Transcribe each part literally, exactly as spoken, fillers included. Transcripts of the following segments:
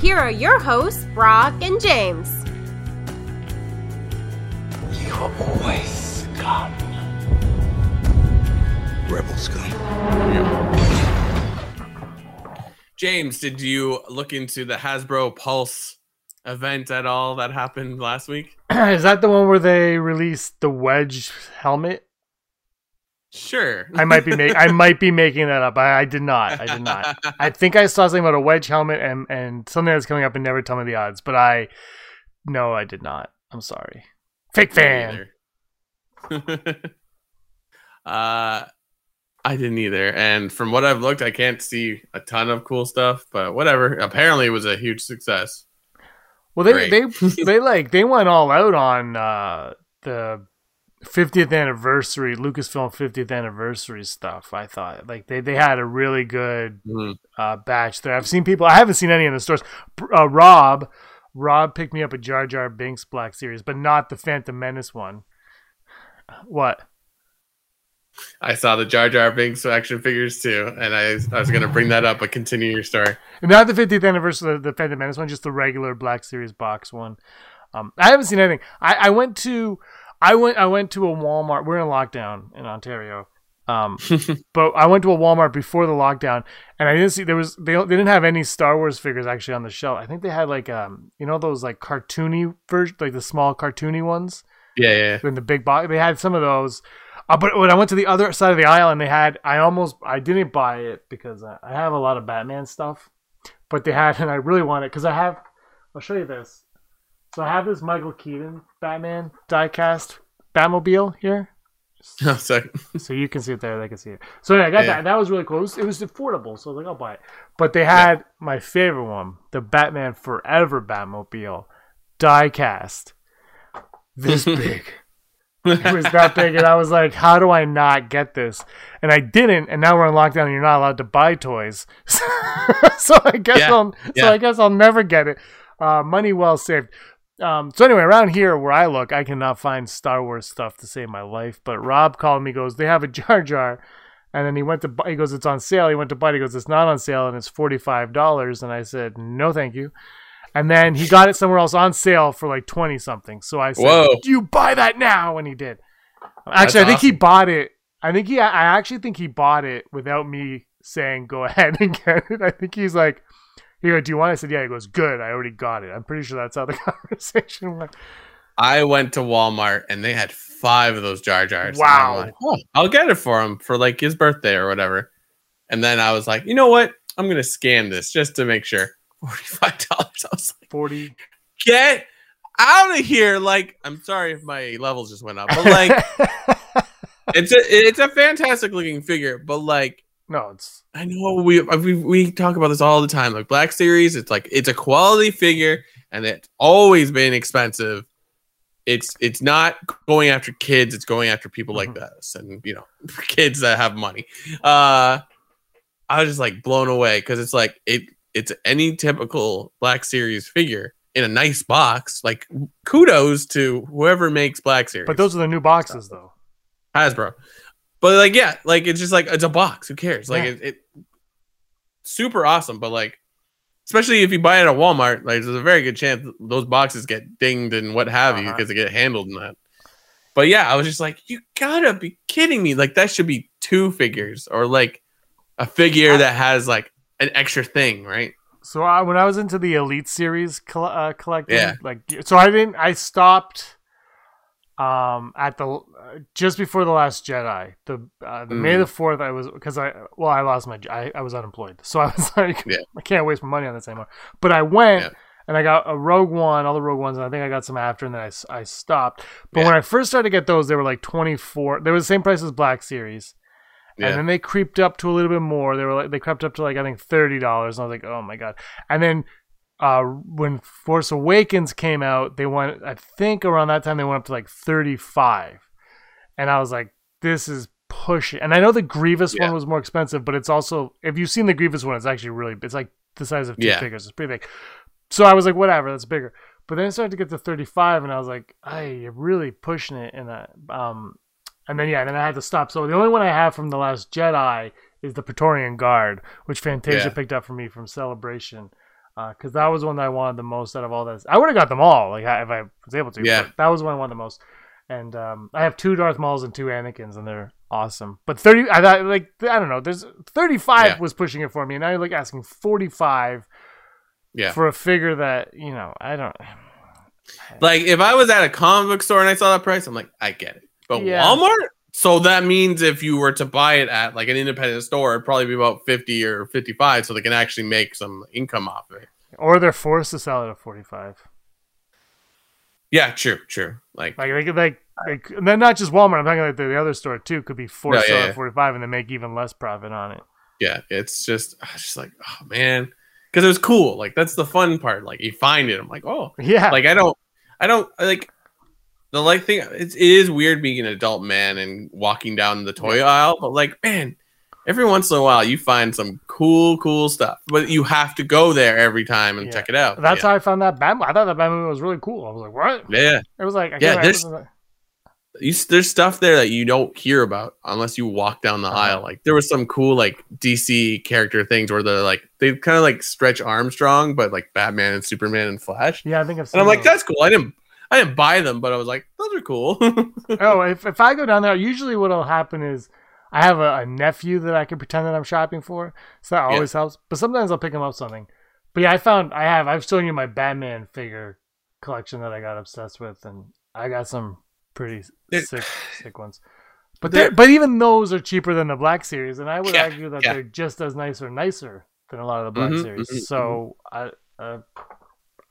Here are your hosts, Brock and James. You are always scum. Rebel scum. Yeah. James, did you look into the Hasbro Pulse event at all that happened last week? Is that the one where they released the Wedge helmet? Sure. I might be making I might be making that up. I, I did not. I did not. I think I saw something about a Wedge helmet and, and something that's coming up and never tell me the odds, but I no, I did not. I'm sorry. Fake fan. uh I didn't either. And from what I've looked, I can't see a ton of cool stuff, but whatever. Apparently it was a huge success. Well, they they, they like they went all out on uh, the fiftieth anniversary, Lucasfilm fiftieth anniversary stuff. I thought like they, they had a really good mm-hmm. uh, batch there. I've seen people. I haven't seen any in the stores. Uh, Rob, Rob picked me up a Jar Jar Binks Black Series, but not the Phantom Menace one. What? I saw the Jar Jar Binks action figures too, and I, I was going to bring that up, but continue your story. Not the fiftieth anniversary of the Phantom Menace one, just the regular Black Series box one. Um, I haven't seen anything. I, I went to, I went, I went to a Walmart. We're in lockdown in Ontario, um, but I went to a Walmart before the lockdown, and I didn't see there was they, they didn't have any Star Wars figures actually on the shelf. I think they had like um, you know those like cartoony version, like the small cartoony ones. Yeah, yeah. In the big box, they had some of those. Uh, but when I went to the other side of the aisle and they had, I almost, I didn't buy it because I have a lot of Batman stuff, but they had, and I really want it because I have, I'll show you this. So I have this Michael Keaton Batman diecast Batmobile here. Oh, sorry. So you can see it there. They can see it. So yeah, I got yeah. that. That was really cool. It was, it was affordable. So I was like, I'll buy it. But they had yeah. my favorite one, the Batman Forever Batmobile diecast. This big. It was that big, and I was like, how do I not get this? And I didn't, and now we're in lockdown and you're not allowed to buy toys. so I guess yeah, I'll yeah. so I guess I'll never get it. Uh, money well saved. Um, so anyway, around here where I look, I cannot find Star Wars stuff to save my life. But Rob called me, goes, they have a Jar Jar, and then he went to buy, he goes, it's on sale. He went to buy it, he goes, it's not on sale, and it's forty-five dollars. And I said, no, thank you. And then he got it somewhere else on sale for like twenty something. So I said, Whoa. "Do you buy that now?" And he did. Actually, That's I think awesome. he bought it. I think he. I actually think he bought it without me saying, "Go ahead and get it." I think he's like, "He goes, do you want?" I said, "Yeah." He goes, "Good. I already got it." I'm pretty sure that's how the conversation went. I went to Walmart and they had five of those Jar Jars. Wow! Like, oh, I'll get it for him for like his birthday or whatever. And then I was like, you know what? I'm gonna scan this just to make sure. forty-five dollars. I was like, forty. Get out of here. Like, I'm sorry if my levels just went up, but like, it's a it's a fantastic looking figure, but like, no, it's, I know we, we we talk about this all the time. Like Black Series, it's like, it's a quality figure and it's always been expensive. It's it's not going after kids, it's going after people mm-hmm. like this and, you know, kids that have money. Uh, I was just like blown away because it's like, it It's any typical Black Series figure in a nice box. Like, kudos to whoever makes Black Series. But those are the new boxes, though. Hasbro. But, like, yeah. Like, it's just, like, it's a box. Who cares? Like, yeah. it, it super awesome. But, like, especially if you buy it at Walmart, like, there's a very good chance those boxes get dinged and what have uh-huh. you because they get handled in that. But, yeah, I was just like, you gotta be kidding me. Like, that should be two figures or, like, a figure that has, like, an extra thing, right? So I, when I was into the Elite Series cl- uh, collecting, yeah. like, so I didn't. I stopped um, at the uh, just before the Last Jedi. The, uh, the mm. May the Fourth, I was because I well, I lost my. I, I was unemployed, so I was like, yeah. I can't waste my money on this anymore. But I went yeah. and I got a Rogue One, all the Rogue Ones, and I think I got some after, and then I, I stopped. But yeah. when I first started to get those, they were like twenty-four. They were the same price as Black Series. Yeah. And then they creeped up to a little bit more. They were like, they crept up to like I think thirty dollars, and I was like, oh my god. And then uh, when Force Awakens came out, they went. I think around that time they went up to like thirty-five, and I was like, this is pushing. And I know the Grievous yeah. one was more expensive, but it's also, if you've seen the Grievous one, it's actually really, it's like the size of two yeah. figures. It's pretty big. So I was like, whatever, that's bigger. But then it started to get to thirty-five, and I was like, "Hey, you're really pushing it." And um, and then yeah, then I had to stop. So the only one I have from The Last Jedi is the Praetorian Guard, which Fantasia yeah. picked up for me from Celebration, because uh, that was one that I wanted the most out of all this. I would have got them all, like if I was able to. Yeah, but that was one I wanted the most. And um, I have two Darth Mauls and two Anakins, and they're awesome. But thirty, I thought, like I don't know, there's thirty-five yeah. was pushing it for me, and now you're like asking forty-five. Yeah. For a figure that, you know, I don't... Like, if I was at a comic book store and I saw that price, I'm like, I get it. But yeah. Walmart? So that means if you were to buy it at, like, an independent store, it'd probably be about fifty or fifty-five, so they can actually make some income off of it. Or they're forced to sell it at forty-five. Yeah, true, true. Like, like, they could, like, like and then not just Walmart. I'm talking like the other store, too, could be forced to no, yeah, sell yeah. at forty-five, and they make even less profit on it. Yeah, it's just, I was just like, oh, man... Because it was cool. Like, that's the fun part. Like, you find it. I'm like, oh. Yeah. Like, I don't, I don't, like, the like thing, it's, it is weird being an adult man and walking down the toy aisle. But, like, man, every once in a while you find some cool, cool stuff. But you have to go there every time and yeah. check it out. That's yeah. how I found that Batmobile. I thought that Batmobile was really cool. I was like, what? Yeah. It was like, I yeah, there's, like... You, there's stuff there that you don't hear about unless you walk down the uh-huh. aisle. Like, there was some cool, like, D C character things where they're like, they kind of like Stretch Armstrong, but like Batman and Superman and Flash. Yeah, I think I've seen. And I'm those. Like, that's cool. I didn't, I didn't buy them, but I was like, those are cool. oh, if if I go down there, usually what'll happen is I have a, a nephew that I can pretend that I'm shopping for, so that always yeah. helps. But sometimes I'll pick him up something. But yeah, I found I have I've shown you my Batman figure collection that I got obsessed with, and I got some pretty sick, sick ones. But they're, but even those are cheaper than the Black Series, and I would yeah, argue that yeah. they're just as nice or nicer than a lot of the Black mm-hmm, Series. Mm-hmm, so mm-hmm. I, uh,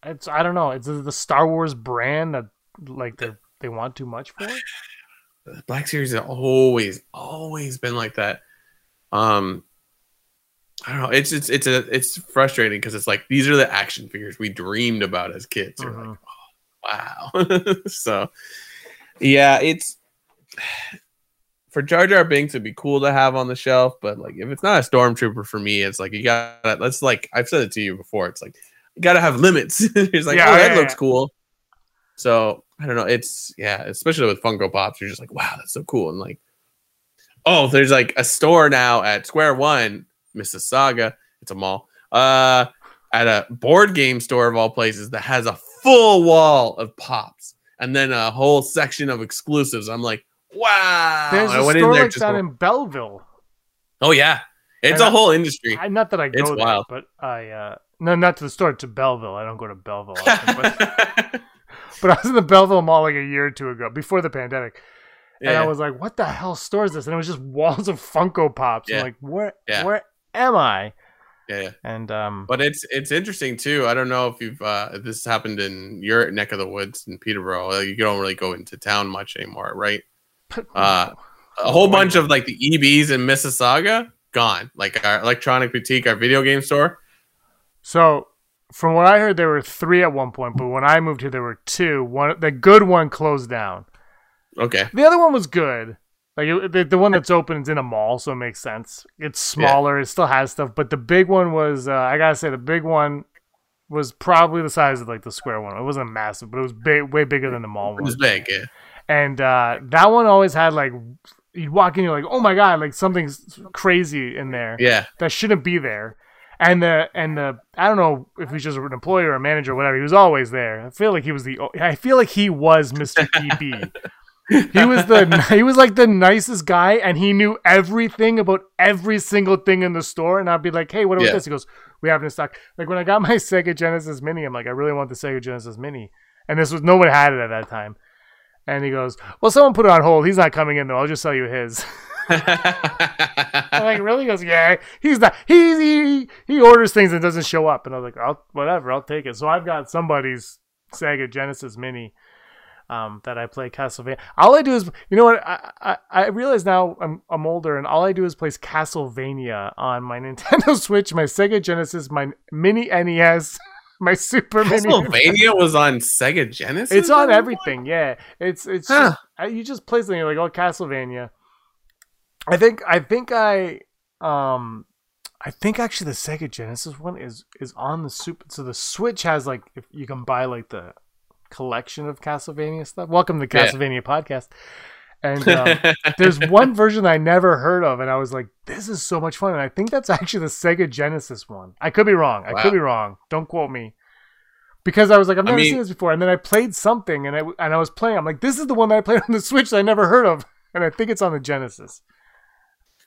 it's I don't know. It's the Star Wars brand that like they they want too much for. The Black Series has always always been like that. Um, I don't know. It's it's it's a it's frustrating because it's like these are the action figures we dreamed about as kids. You're mm-hmm. like, oh, wow. so. Yeah, it's for Jar Jar Binks. It'd be cool to have on the shelf, but like if it's not a stormtrooper for me, it's like you got. Let's like I've said it to you before. It's like you got to have limits. It's like yeah, oh, yeah, that yeah. looks cool. So I don't know. It's yeah, especially with Funko Pops, you're just like wow, that's so cool. And like oh, there's like a store now at Square One, Mississauga. It's a mall. Uh, at a board game store of all places that has a full wall of Pops. And then a whole section of exclusives. I'm like, wow. There's a I went store in there like that going, in Belleville. Oh, yeah. It's and a I, whole industry. I, not that I go it's there, wild. But I... Uh, no, not to the store, to Belleville. I don't go to Belleville often. But, but I was in the Belleville Mall like a year or two ago, before the pandemic. And yeah. I was like, what the hell store is this? And it was just walls of Funko Pops. Yeah. I'm like, where, yeah. where am I? Yeah, yeah. And um but it's it's interesting too. I don't know if you've uh if this happened in your neck of the woods in Peterborough. You don't really go into town much anymore, right? Uh a whole bunch of like the E Bs in Mississauga gone. Like our Electronic Boutique, our video game store. So from what I heard there were three at one point, but when I moved here there were two. One the good one closed down. Okay. The other one was good. Like it, the, the one that's open is in a mall, so it makes sense. It's smaller, yeah. it still has stuff, but the big one was, uh, I gotta say, the big one was probably the size of like the Square One. It wasn't massive, but it was big, way bigger than the mall one. It was big, yeah. And uh, that one always had like, you walk in, you're like, oh my god, like something's crazy in there. Yeah. That shouldn't be there. And the, and the, I don't know if he's just an employee or a manager or whatever, he was always there. I feel like he was the, I feel like he was Mister E B. He was the he was like the nicest guy, and he knew everything about every single thing in the store. And I'd be like, "Hey, what about yeah. this?" He goes, "We have it in stock." Like when I got my Sega Genesis Mini, I'm like, "I really want the Sega Genesis Mini," and this was no one had it at that time. And he goes, "Well, someone put it on hold. He's not coming in though. I'll just sell you his." I'm like, really? He goes, "Yeah, he's not. He's he he orders things and doesn't show up." And I was like, "I'll whatever. I'll take it." So I've got somebody's Sega Genesis Mini. um, that I play Castlevania. All I do is, you know what? I I, I realize now I'm, I'm older, and all I do is play Castlevania on my Nintendo Switch, my Sega Genesis, my mini N E S. My Super Mini. Castlevania was on Sega Genesis? It's on everything, yeah. It's it's huh. just, you just play something, you're like, oh, Castlevania. I think I think I um I think actually the Sega Genesis one is is on the Super, so the Switch has like, if you can buy like the collection of Castlevania stuff. Welcome to the Castlevania yeah. podcast. And um, there's one version I never heard of, and I was like, this is so much fun. And I think that's actually the Sega Genesis one. I could be wrong. I wow. could be wrong. Don't quote me. Because I was like, I've never I mean, seen this before. And then I played something, and I, and I was playing. I'm like, this is the one that I played on the Switch that I never heard of. And I think it's on the Genesis.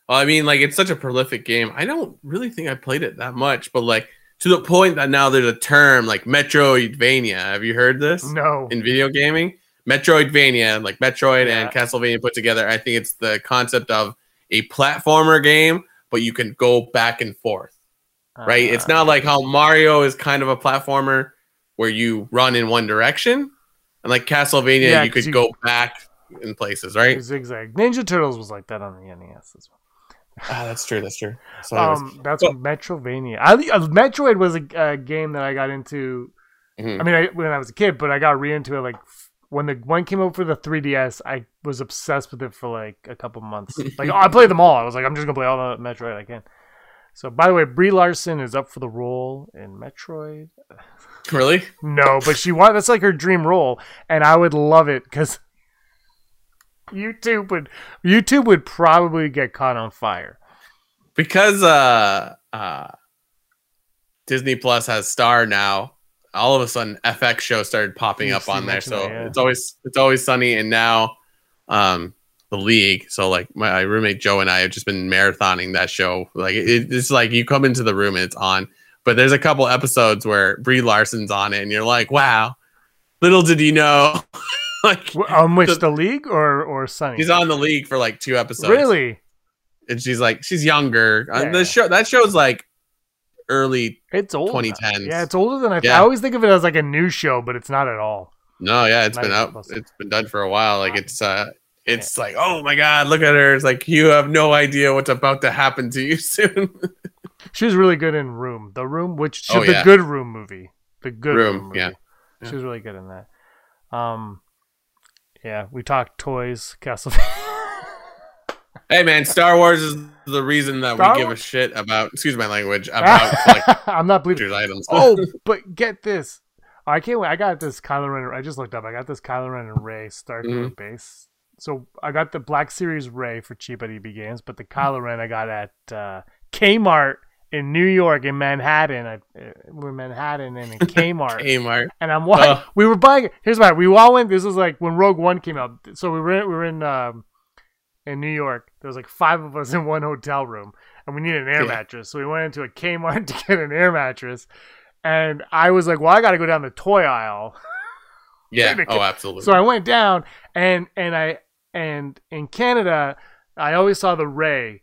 Well, I mean, like, it's such a prolific game. I don't really think I played it that much. But, like, to the point that now there's a term, like, Metroidvania. Have you heard this? No. In video gaming? Metroidvania, like Metroid yeah. and Castlevania put together. I think it's the concept of a platformer game, but you can go back and forth, right? Uh, it's not like how Mario is kind of a platformer where you run in one direction. And like Castlevania, yeah, you could you, go back in places, right? Zigzag. Ninja Turtles was like that on the N E S as well. Ah, that's true, that's true. So um, that's so, Metroidvania. I, uh, Metroid was a, a game that I got into, mm-hmm. I mean, I, when I was a kid, but I got re-into it like when the one came out for the three D S, I was obsessed with it for like a couple months. Like I played them all. I was like, I'm just gonna play all the Metroid I can. So, by the way, Brie Larson is up for the role in Metroid. Really? No, but she wanted. That's like her dream role, and I would love it because YouTube would YouTube would probably get caught on fire because uh, uh, Disney Plus has Star now. All of a sudden, F X show started popping up on there. So that, yeah. it's always it's always sunny, and now um, the League. So like my roommate Joe and I have just been marathoning that show. Like it, it's like you come into the room and it's on. But there's a couple episodes where Brie Larson's on it, and you're like, wow, little did you know. Like on which the, the League or or Sunny? She's on the League for like two episodes. Really? And she's like she's younger. Yeah. The show that show's like. Early it's old twenty tens. Yeah, it's older than I. Th- yeah. I always think of it as like a new show, but it's not at all. No, yeah, it's, it's been up. It's been done for a while. Like it's, uh, it's yeah. like, oh my god, look at her. It's like you have no idea what's about to happen to you soon. She was really good in Room, The Room, which she, oh, the yeah. Good Room movie, the Good Room, Room movie. Yeah. yeah, she was really good in that. Um, yeah, we talked toys, Castlevania. Hey man, Star Wars is the reason that Star we give Wars? a shit about. Excuse my language. About like, I'm not believing items. Oh, but get this! Oh, I can't wait. I got this Kylo Ren. I just looked up. I got this Kylo Ren and Rey Star Trek mm-hmm. base. So I got the Black Series Rey for cheap at E B Games, but the Kylo Ren I got at uh, Kmart in New York in Manhattan. I, we're in Manhattan and in Kmart. Kmart. And I'm watching. Oh. We were buying. Here's why we all went. This was like when Rogue One came out. So we were we were in. Um, In New York, there was like five of us in one hotel room, and we needed an air yeah. mattress. So we went into a Kmart to get an air mattress, and I was like, "Well, I got to go down the toy aisle." Yeah. Oh, absolutely. So I went down, and and I and in Canada, I always saw the Rey,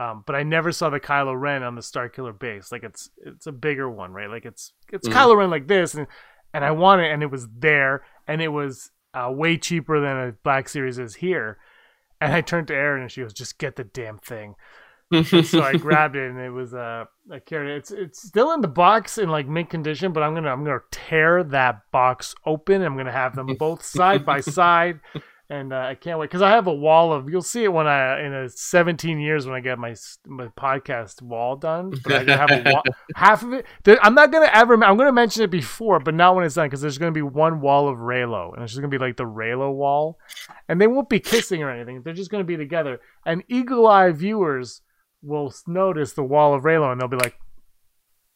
um, but I never saw the Kylo Ren on the Starkiller base. Like it's it's a bigger one, right? Like it's it's mm-hmm. Kylo Ren like this, and and I wanted, and it was there, and it was uh, way cheaper than a Black Series is here. And I turned to Erin and she goes, "Just get the damn thing." So I grabbed it and it was uh, I carried it. It's it's still in the box in like mint condition, but I'm gonna I'm gonna tear that box open. I'm gonna have them both side by side, and uh, I can't wait because I have a wall of. You'll see it when I in a seventeen years when I get my my podcast wall done. But I have a wall, half of it. There, I'm not gonna ever. I'm gonna mention it before, but not when it's done because there's gonna be one wall of Reylo, and it's just gonna be like the Reylo wall, and they won't be kissing or anything. They're just gonna be together, and eagle-eye viewers will notice the wall of Reylo, and they'll be like,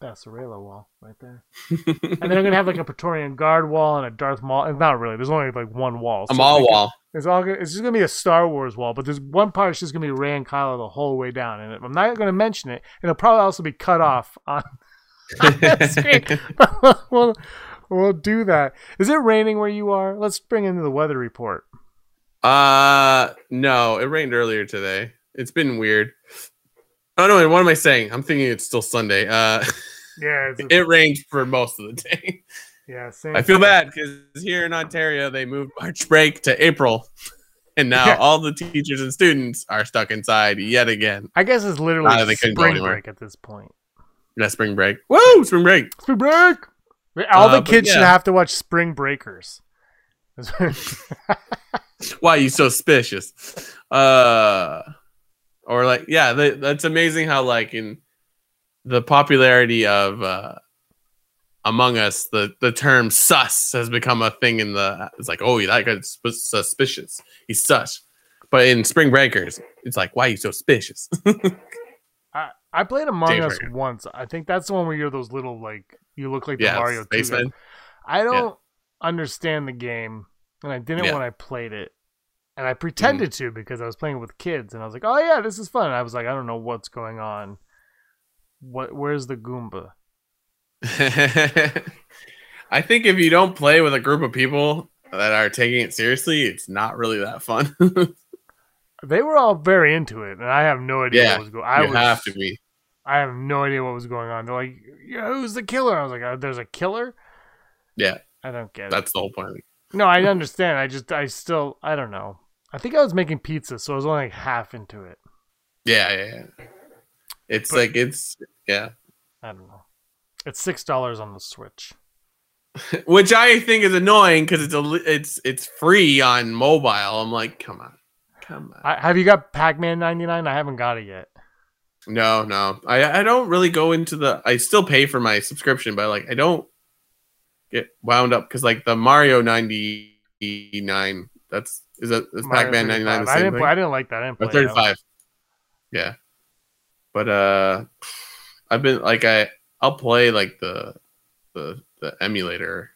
"That's the Reylo wall right there." And then I'm gonna have like a Praetorian Guard wall and a Darth Maul. It's not really. There's only like one wall. So a Maul like, wall. It's all. Gonna, it's just gonna be a Star Wars wall, but there's one part that's just gonna be Rey and Kylo the whole way down, and I'm not gonna mention it. And it'll probably also be cut off on, on that screen. we'll, we'll do that. Is it raining where you are? Let's bring in the weather report. Uh, no, it rained earlier today. It's been weird. Oh no! What am I saying? I'm thinking it's still Sunday. Uh, yeah, it's a- it rained for most of the day. Yeah, same. I feel bad because here in Ontario, they moved March break to April. And now all the teachers and students are stuck inside yet again. I guess it's literally uh, spring break at this point. Yeah, spring break. Woo! Spring break. Spring break. All the uh, kids yeah. should have to watch Spring Breakers. Why are you so suspicious? Uh, or like, yeah, they, that's amazing how like in the popularity of uh, Among Us, the, the term sus has become a thing in the, it's like, oh, that guy's suspicious. He's sus. But in Spring Breakers, it's like, why are you so suspicious? I, I played Among Day Us Breaker. once. I think that's the one where you're those little, like, you look like the yeah, Mario two. I don't yeah. understand the game, and I didn't yeah. when I played it. And I pretended mm-hmm. to because I was playing with kids, and I was like, oh, yeah, this is fun. And I was like, I don't know what's going on. What? Where's the Goomba? I think if you don't play with a group of people that are taking it seriously, it's not really that fun. They were all very into it, and I have no idea yeah, what was going on. I you was, have to be. I have no idea what was going on. They're like, yeah, who's the killer? I was like, oh, there's a killer? Yeah. I don't get That's it. That's the whole point. No, I understand. I just, I still, I don't know. I think I was making pizza, so I was only like half into it. Yeah, yeah, yeah. It's but, like, it's, yeah. I don't know. It's six dollars on the Switch. Which I think is annoying because it's a, it's it's free on mobile. I'm like, come on. Come on. I, have you got Pac-Man ninety-nine? I haven't got it yet. No, no. I, I don't really go into the... I still pay for my subscription, but like I don't get wound up because like the Mario ninety-nine, that's... Is that is Pac-Man ninety-nine the same I didn't, thing? I didn't like that. I didn't play or thirty-five. Yeah. But uh, I've been like... I. I'll play like the the the emulator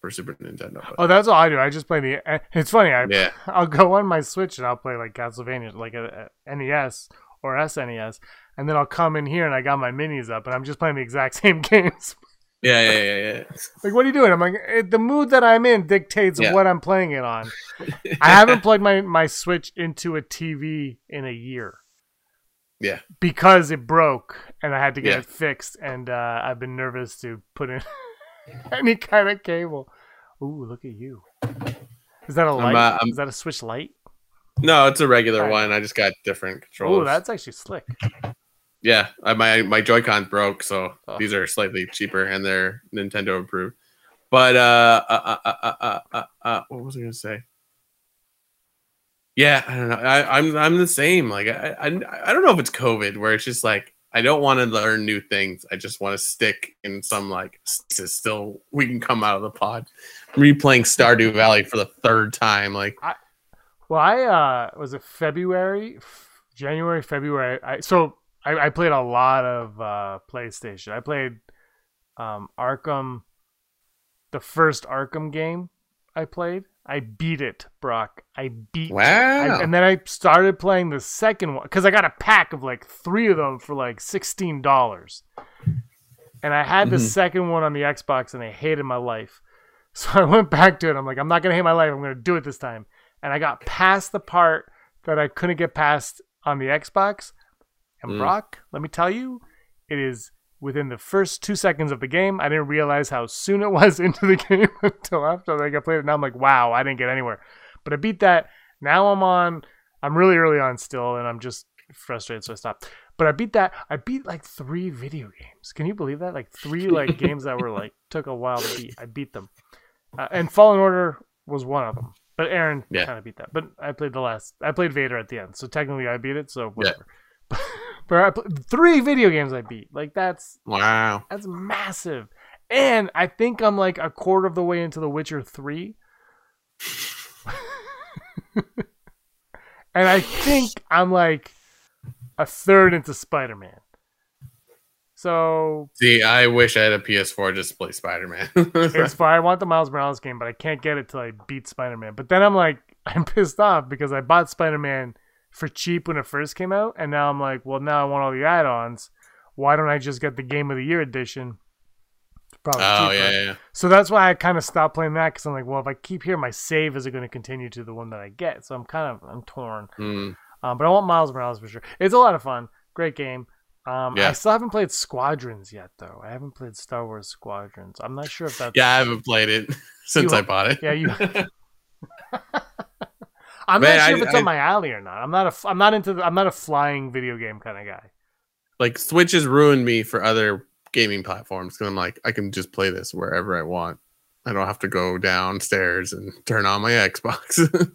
for Super Nintendo. Oh, that's all I do. I just play the. It's funny. I yeah. I'll go on my Switch and I'll play like Castlevania, like a, a N E S or S N E S, and then I'll come in here and I got my minis up and I'm just playing the exact same games. Yeah, yeah, yeah, yeah. Like, what are you doing? I'm like, it, the mood that I'm in dictates yeah. what I'm playing it on. I haven't plugged my my Switch into a T V in a year. Yeah, because it broke and I had to get yeah. it fixed, and uh, I've been nervous to put in any kind of cable. Ooh, look at you! Is that a light? I'm, uh, I'm... Is that a Switch Lite? No, it's a regular right. one. I just got different controllers. Ooh, that's actually slick. Yeah, I, my my Joy-Cons broke, so oh. these are slightly cheaper and they're Nintendo approved. But uh, uh, uh, uh, uh, uh, uh what was I gonna say? Yeah, I don't know. I, I'm I'm the same. Like I, I I don't know if it's COVID where it's just like I don't want to learn new things. I just want to stick in some like still we can come out of the pod. I'm replaying Stardew Valley for the third time. Like, I, well, I uh, was it February, January, February. I, so I, I played a lot of uh, PlayStation. I played um, Arkham, the first Arkham game I played. I beat it, Brock. I beat wow. it. I, and then I started playing the second one because I got a pack of like three of them for like sixteen dollars. And I had the mm-hmm. second one on the Xbox and I hated my life. So I went back to it. I'm like, I'm not going to hate my life. I'm going to do it this time. And I got past the part that I couldn't get past on the Xbox. And mm. Brock, let me tell you, it is within the first two seconds of the game. I didn't realize how soon it was into the game until after like, I played it. Now I'm like, wow, I didn't get anywhere. But I beat that. Now I'm on. I'm really early on still, and I'm just frustrated, so I stopped. But I beat that. I beat like three video games. Can you believe that? Like three like games that were like took a while to beat. I beat them, uh, and Fallen Order was one of them. But Aaron yeah. kind of beat that. But I played the last. I played Vader at the end, so technically I beat it. So whatever. Yeah. Three video games I beat. Like that's wow, that's massive. And I think I'm like a quarter of the way into The Witcher three. And I think I'm like a third into Spider-Man. So see, I wish I had a P S four just to play Spider-Man. It's fine. I want the Miles Morales game, but I can't get it till I beat Spider-Man. But then I'm like, I'm pissed off because I bought Spider-Man for cheap when it first came out, and now I'm like, well, now I want all the add-ons. Why don't I just get the Game of the Year edition? It's probably oh, cheaper. Yeah, yeah. So that's why I kind of stopped playing that, because I'm like, well, if I keep here, my save isn't going to continue to the one that I get. So I'm kind of I'm torn. Mm. Um, but I want Miles Morales for sure. It's a lot of fun. Great game. Um, yeah. I still haven't played Squadrons yet, though. I haven't played Star Wars Squadrons. I'm not sure if that's... Yeah, I haven't played it since you... I bought it. Yeah, you... I'm Man, not sure I, if it's I... on my alley or not. I'm not a... I'm not into... The... I'm not a flying video game kind of guy. Like, Switch has ruined me for other gaming platforms, because I'm like, I can just play this wherever I want. I don't have to go downstairs and turn on my Xbox.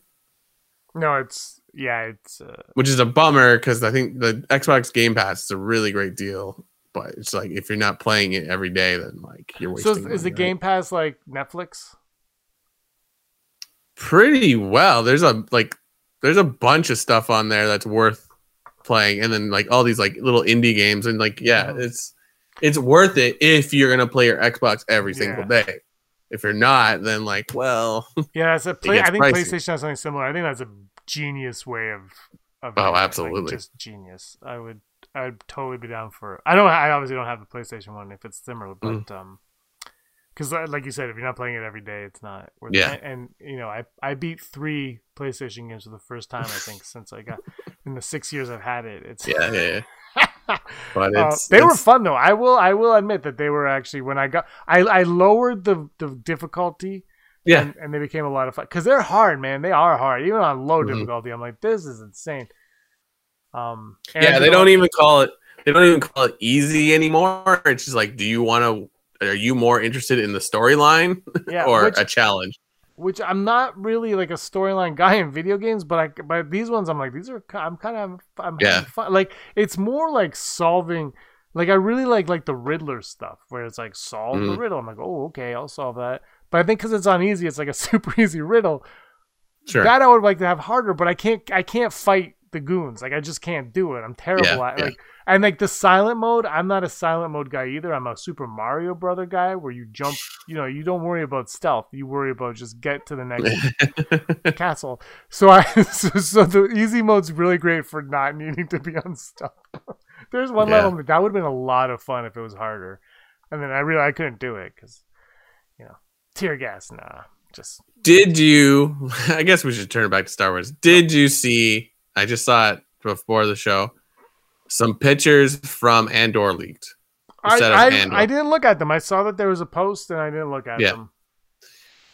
No, it's... Yeah, it's uh... which is a bummer, because I think the Xbox Game Pass is a really great deal, but it's like if you're not playing it every day, then like you're wasting. So is, money, is the right? Game Pass like Netflix? Pretty well. There's a like there's a bunch of stuff on there that's worth playing, and then like all these like little indie games, and like yeah, oh. it's it's worth it if you're gonna play your Xbox every single yeah. day. If you're not, then like well, yeah, it's a play. I think pricey. PlayStation has something similar. I think that's a genius way of, of oh absolutely like just genius. I would I would totally be down for it. I don't I obviously don't have the PlayStation one if it's similar, but mm. um because like you said, if you're not playing it every day, it's not worth yeah it. And you know, I I beat three PlayStation games for the first time I think since I got in the six years I've had it. It's yeah, yeah, yeah. But it's, uh, it's, they were fun though. I will I will admit that they were actually when I got I I lowered the the difficulty. Yeah, and, and they became a lot of fun because they're hard, man. They are hard, even on low mm-hmm. difficulty. I'm like, this is insane. Um, yeah, they don't even call it. They don't even call it easy anymore. It's just like, do you want to? Are you more interested in the storyline yeah, or which, a challenge? Which I'm not really like a storyline guy in video games, but I but these ones, I'm like, these are. I'm kind of. I'm yeah. having fun. Like it's more like solving. Like I really like like the Riddler stuff where it's like solve mm-hmm. the riddle. I'm like, oh okay, I'll solve that. But I think because it's on easy, it's like a super easy riddle. Sure. That I would like to have harder, but I can't. I can't fight the goons. Like I just can't do it. I'm terrible yeah, at yeah. like. And like the silent mode, I'm not a silent mode guy either. I'm a Super Mario Brother guy where you jump. You know, you don't worry about stealth. You worry about just get to the next castle. So I. So, so the easy mode's really great for not needing to be on stealth. There's one yeah. level that would have been a lot of fun if it was harder, and then I realized I couldn't do it because, you know. Tear gas, nah. Just did you? I guess we should turn it back to Star Wars. Did you see? I just saw it before the show. Some pictures from Andor leaked. I, I, Andor. I didn't look at them. I saw that there was a post, and I didn't look at yeah. them.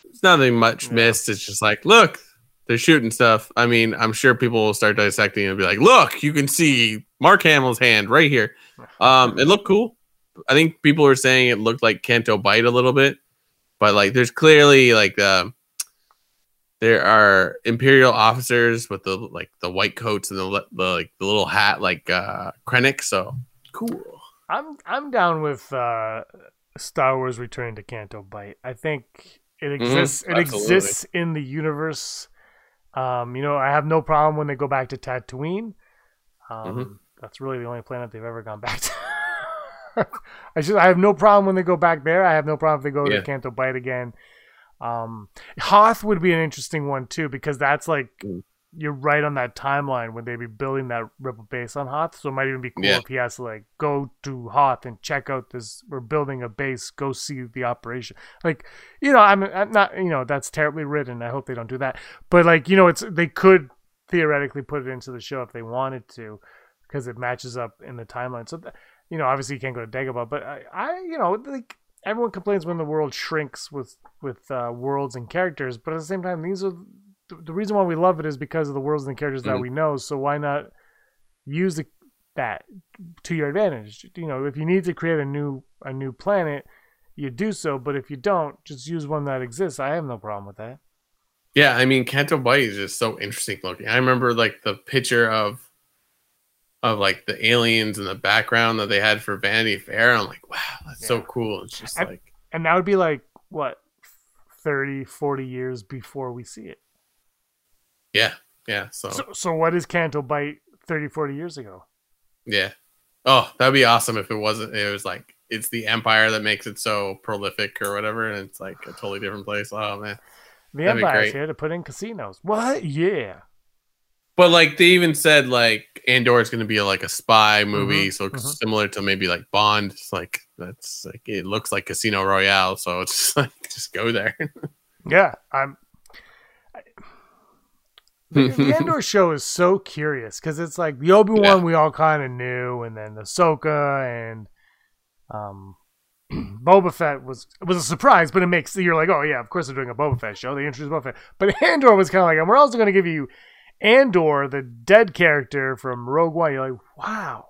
It's nothing much yeah. missed. It's just like, look, they're shooting stuff. I mean, I'm sure people will start dissecting and be like, look, you can see Mark Hamill's hand right here. Um, it looked cool. I think people were saying it looked like Canto Bight a little bit. But like, there's clearly like uh, there are Imperial officers with the like the white coats and the, the like the little hat like uh, Krennic. So cool. I'm I'm down with uh, Star Wars Return to Canto Bight. I think it exists. Mm-hmm. It Absolutely. Exists in the universe. Um, you know, I have no problem when they go back to Tatooine. Um, mm-hmm. That's really the only planet they've ever gone back to. I just I have no problem when they go back there. I have no problem if they go yeah. to Canto Bight again. Um, Hoth would be an interesting one too, because that's like mm. you're right on that timeline when they be building that rebel base on Hoth. So it might even be cool yeah. if he has to like go to Hoth and check out this. We're building a base. Go see the operation. Like you know, I'm, I'm not. You know, that's terribly written. I hope they don't do that. But like you know, it's they could theoretically put it into the show if they wanted to, because it matches up in the timeline. So. Th- You know, obviously you can't go to Dagobah, but I, I you know, like everyone complains when the world shrinks with with uh, worlds and characters, but at the same time, these are th- the reason why we love it is because of the worlds and the characters mm-hmm. that we know. So why not use the, that to your advantage? You know, if you need to create a new a new planet, you do so. But if you don't, just use one that exists. I have no problem with that. Yeah, I mean, Canto Bight is just so interesting looking. I remember like the picture of. Of like the aliens in the background that they had for Vanity Fair. I'm like, wow, that's yeah. so cool. It's just and, like, and that would be like what thirty, forty years before we see it. Yeah. Yeah. So, so, so what is Canto Bight thirty, forty years ago? Yeah. Oh, that'd be awesome. If it wasn't, it was like, it's the empire that makes it so prolific or whatever. And it's like a totally different place. Oh man. The that'd empire's here to put in casinos. What? Yeah. But like they even said, like Andor is going to be like a spy movie, mm-hmm, so mm-hmm. similar to maybe like Bond. It's like that's like it looks like Casino Royale, so it's just like just go there. yeah, I'm. I, The, the Andor show is so curious because it's like the Obi-Wan yeah. we all kind of knew, and then the Ahsoka and um, Boba Fett was was a surprise, but it makes you're like, oh yeah, of course they're doing a Boba Fett show. They introduced Boba Fett, but Andor was kind of like, and we're also going to give you Andor, the dead character from Rogue One. You're like, wow,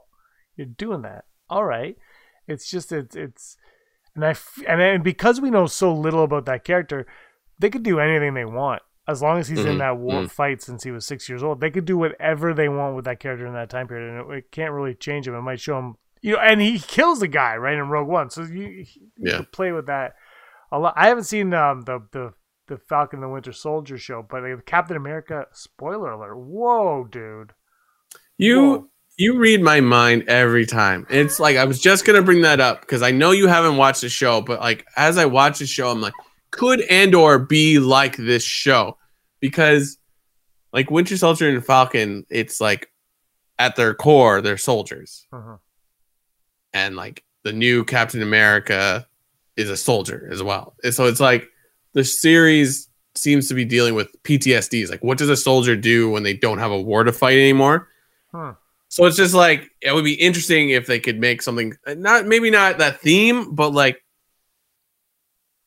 you're doing that. All right, it's just it's it's and I and, and because we know so little about that character, they could do anything they want. As long as he's mm-hmm. in that war mm-hmm. fight since he was six years old, they could do whatever they want with that character in that time period, and it, it can't really change him. It might show him, you know, and he kills the guy right in Rogue One, so you, you yeah. could play with that a lot. I haven't seen um, the the the Falcon and the Winter Soldier show, but like, Captain America. Spoiler alert! Whoa, dude, you Whoa. you read my mind every time. It's like I was just gonna bring that up because I know you haven't watched the show, but like as I watch the show, I'm like, could Andor be like this show? Because like Winter Soldier and Falcon, it's like at their core, they're soldiers. Uh-huh. And like the new Captain America is a soldier as well. And so it's like the series seems to be dealing with P T S Ds. Like what does a soldier do when they don't have a war to fight anymore? Huh. So it's just like, it would be interesting if they could make something, not maybe not that theme, but like,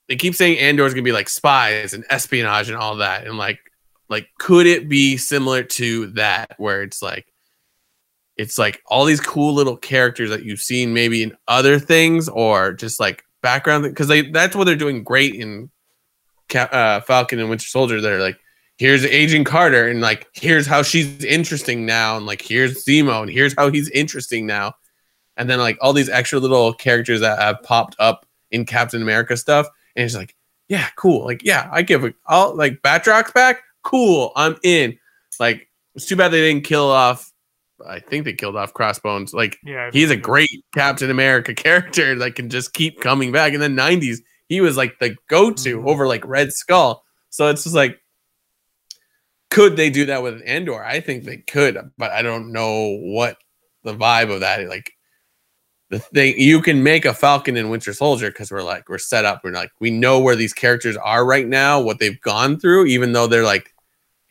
they keep saying Andor's gonna be like spies and espionage and all that, and like, like could it be similar to that, where it's like, it's like all these cool little characters that you've seen maybe in other things or just like background, because they that's what they're doing great in uh, Falcon and Winter Soldier. They're like, here's Agent Carter, and like here's how she's interesting now, and like here's Zemo, and here's how he's interesting now, and then like all these extra little characters that have popped up in Captain America stuff. And it's like, yeah, cool. Like, yeah, I give it. I'll like Batrock's back. Cool, I'm in. Like, it's too bad they didn't kill off. I think they killed off Crossbones. Like, yeah, he's a great Captain America character that can just keep coming back. In the nineties, he was like the go-to mm-hmm. over like Red Skull. So it's just like, could they do that with Andor? I think they could, but I don't know what the vibe of that is. Like, the thing you can make a Falcon and Winter Soldier because we're like we're set up. We're like we know where these characters are right now, what they've gone through, even though they're like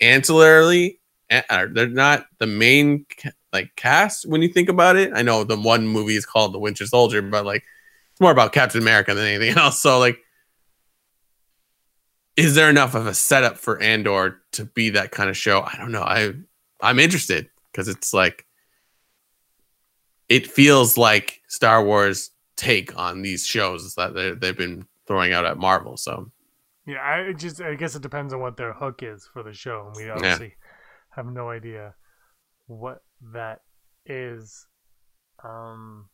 ancillarily, they're not the main like cast when you think about it. I know the one movie is called The Winter Soldier, but like it's more about Captain America than anything else. So like, is there enough of a setup for Andor to be that kind of show? I don't know. I I'm interested because it's like. It feels like Star Wars' take on these shows that they've been throwing out at Marvel. So, yeah, I just I guess it depends on what their hook is for the show, and we obviously yeah. have no idea what that is. Um,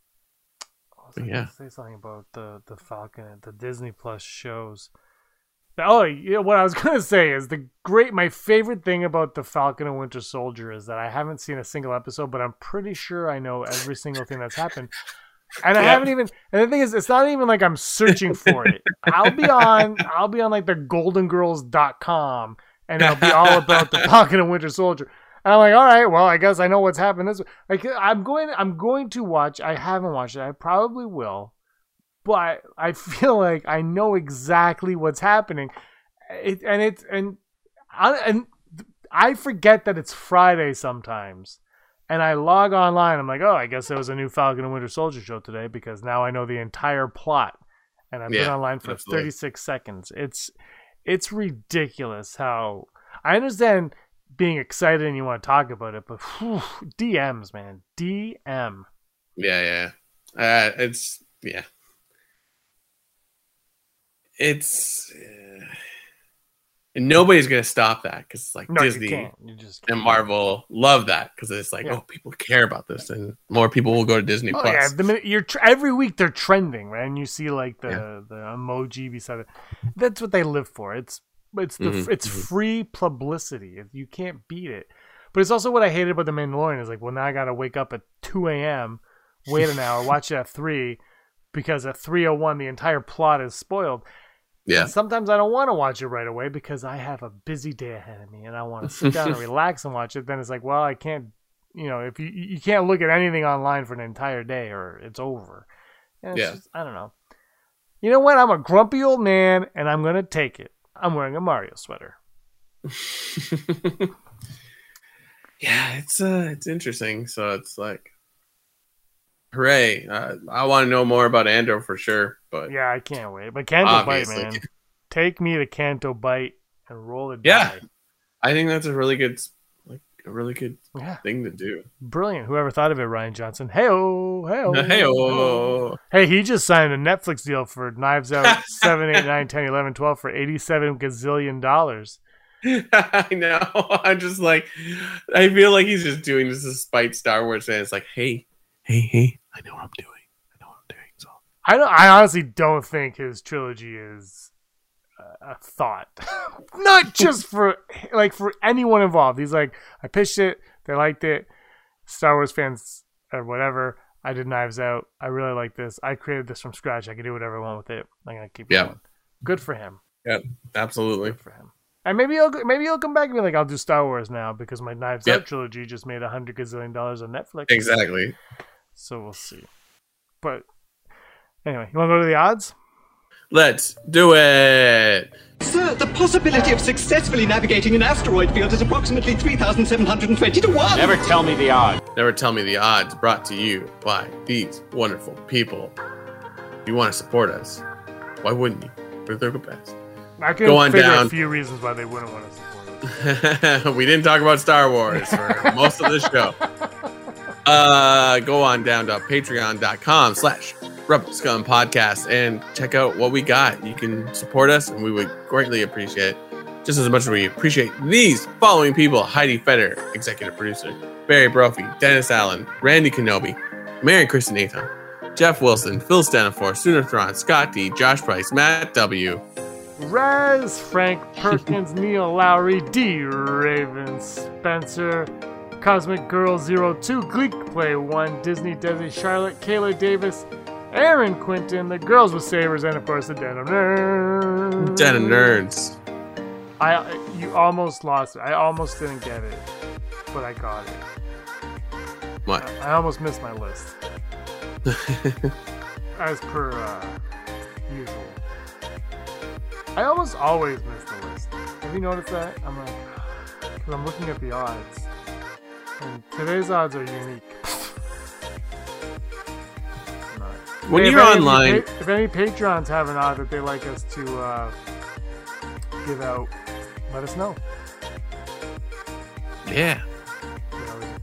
I was going to say something about the the Falcon and the Disney Plus shows. Oh, you know, what I was going to say is the great, my favorite thing about the Falcon and Winter Soldier is that I haven't seen a single episode, but I'm pretty sure I know every single thing that's happened. And I yeah. haven't even, and the thing is, it's not even like I'm searching for it. I'll be on, I'll be on like the golden girls dot com and it'll be all about the Falcon and Winter Soldier. And I'm like, all right, well, I guess I know what's happened this week. Like, I'm going, I'm going to watch, I haven't watched it. I probably will. But I feel like I know exactly what's happening, it, and it's and I, and I forget that it's Friday sometimes, and I log online. I'm like, oh, I guess there was a new Falcon and Winter Soldier show today because now I know the entire plot, and I've yeah, been online for absolutely. thirty-six seconds. It's it's ridiculous how I understand being excited and you want to talk about it, but whew, D Ms, man, D M. Yeah, yeah, uh, it's yeah. It's uh, and nobody's gonna stop that because it's like no, Disney you can't. You just can't. And Marvel love that because it's like yeah. oh people care about this and more people will go to Disney oh, Plus. Yeah, the minute you're tr- every week they're trending, right? And you see like the, yeah. the emoji beside it. That's what they live for. It's it's the mm-hmm. it's mm-hmm. free publicity. You can't beat it. But it's also what I hated about The Mandalorian is like, well now I gotta wake up at two a.m. wait an hour, watch it at three because at three oh one the entire plot is spoiled. Yeah. And sometimes I don't want to watch it right away because I have a busy day ahead of me and I want to sit down and relax and watch it. Then it's like, well, I can't, you know, if you you can't look at anything online for an entire day or it's over. And it's yeah. just, I don't know. You know what? I'm a grumpy old man and I'm going to take it. I'm wearing a Mario sweater. Yeah, it's uh, it's interesting. So it's like, hooray! Uh, I want to know more about Andor for sure. But yeah, I can't wait. But Canto Bight, man, take me to Canto Bight and roll it. Yeah, die. I think that's a really good, like a really good yeah. thing to do. Brilliant! Whoever thought of it, Rian Johnson. Hey-o, hey-o, hey-o. Hey, he just signed a Netflix deal for Knives Out seven, eight, nine, ten, eleven, twelve for eighty-seven gazillion dollars. I know. I'm just like, I feel like he's just doing this despite Star Wars fans. It's like, hey, hey, hey, I know what I'm doing. I know what I'm doing. So I don't. I honestly don't think his trilogy is uh, a thought. Not just for like for anyone involved. He's like, I pitched it. They liked it. Star Wars fans or whatever. I did Knives Out. I really like this. I created this from scratch. I can do whatever I want with it. I'm gonna keep it yeah. going. Good for him. Yeah, absolutely. Good for him. And maybe he'll maybe he'll come back and be like, I'll do Star Wars now because my Knives yep. Out trilogy just made a hundred gazillion dollars on Netflix. Exactly. So we'll see. But anyway, you want to go to the odds? Let's do it. Sir, the possibility of successfully navigating an asteroid field is approximately three thousand seven hundred twenty to one. Never tell me the odds. Never tell me the odds brought to you by these wonderful people. If you want to support us, why wouldn't you? We're the best. I can figure down. a few reasons why they wouldn't want to support us. We didn't talk about Star Wars for most of this show. Uh, go on down to patreon.com slash Rebel Scum Podcast and check out what we got. You can support us, and we would greatly appreciate it. Just as much as we appreciate these following people: Heidi Fetter, executive producer; Barry Brophy, Dennis Allen, Randy Kenobi, Mary Kristen Nathan, Jeff Wilson, Phil Stanifor, Sooner Thron, Scott D, Josh Price, Matt W., Rez, Frank Perkins, Neil Lowry, D. Raven, Spencer, Cosmic Girl zero two, Gleek Play one, Disney Desi, Charlotte, Kayla Davis, Aaron Quinton, the Girls with Sabers, and of course the Denim Nerds. Denim Nerds. I you almost lost it. I almost didn't get it, but I got it. What? I, I almost missed my list. As per uh, usual. I almost always miss the list. Have you noticed that? I'm like, because I'm looking at the odds, and today's odds are unique. When hey, you're if online, any, if any patrons have an odd that they like us to uh, give out, let us know. Yeah.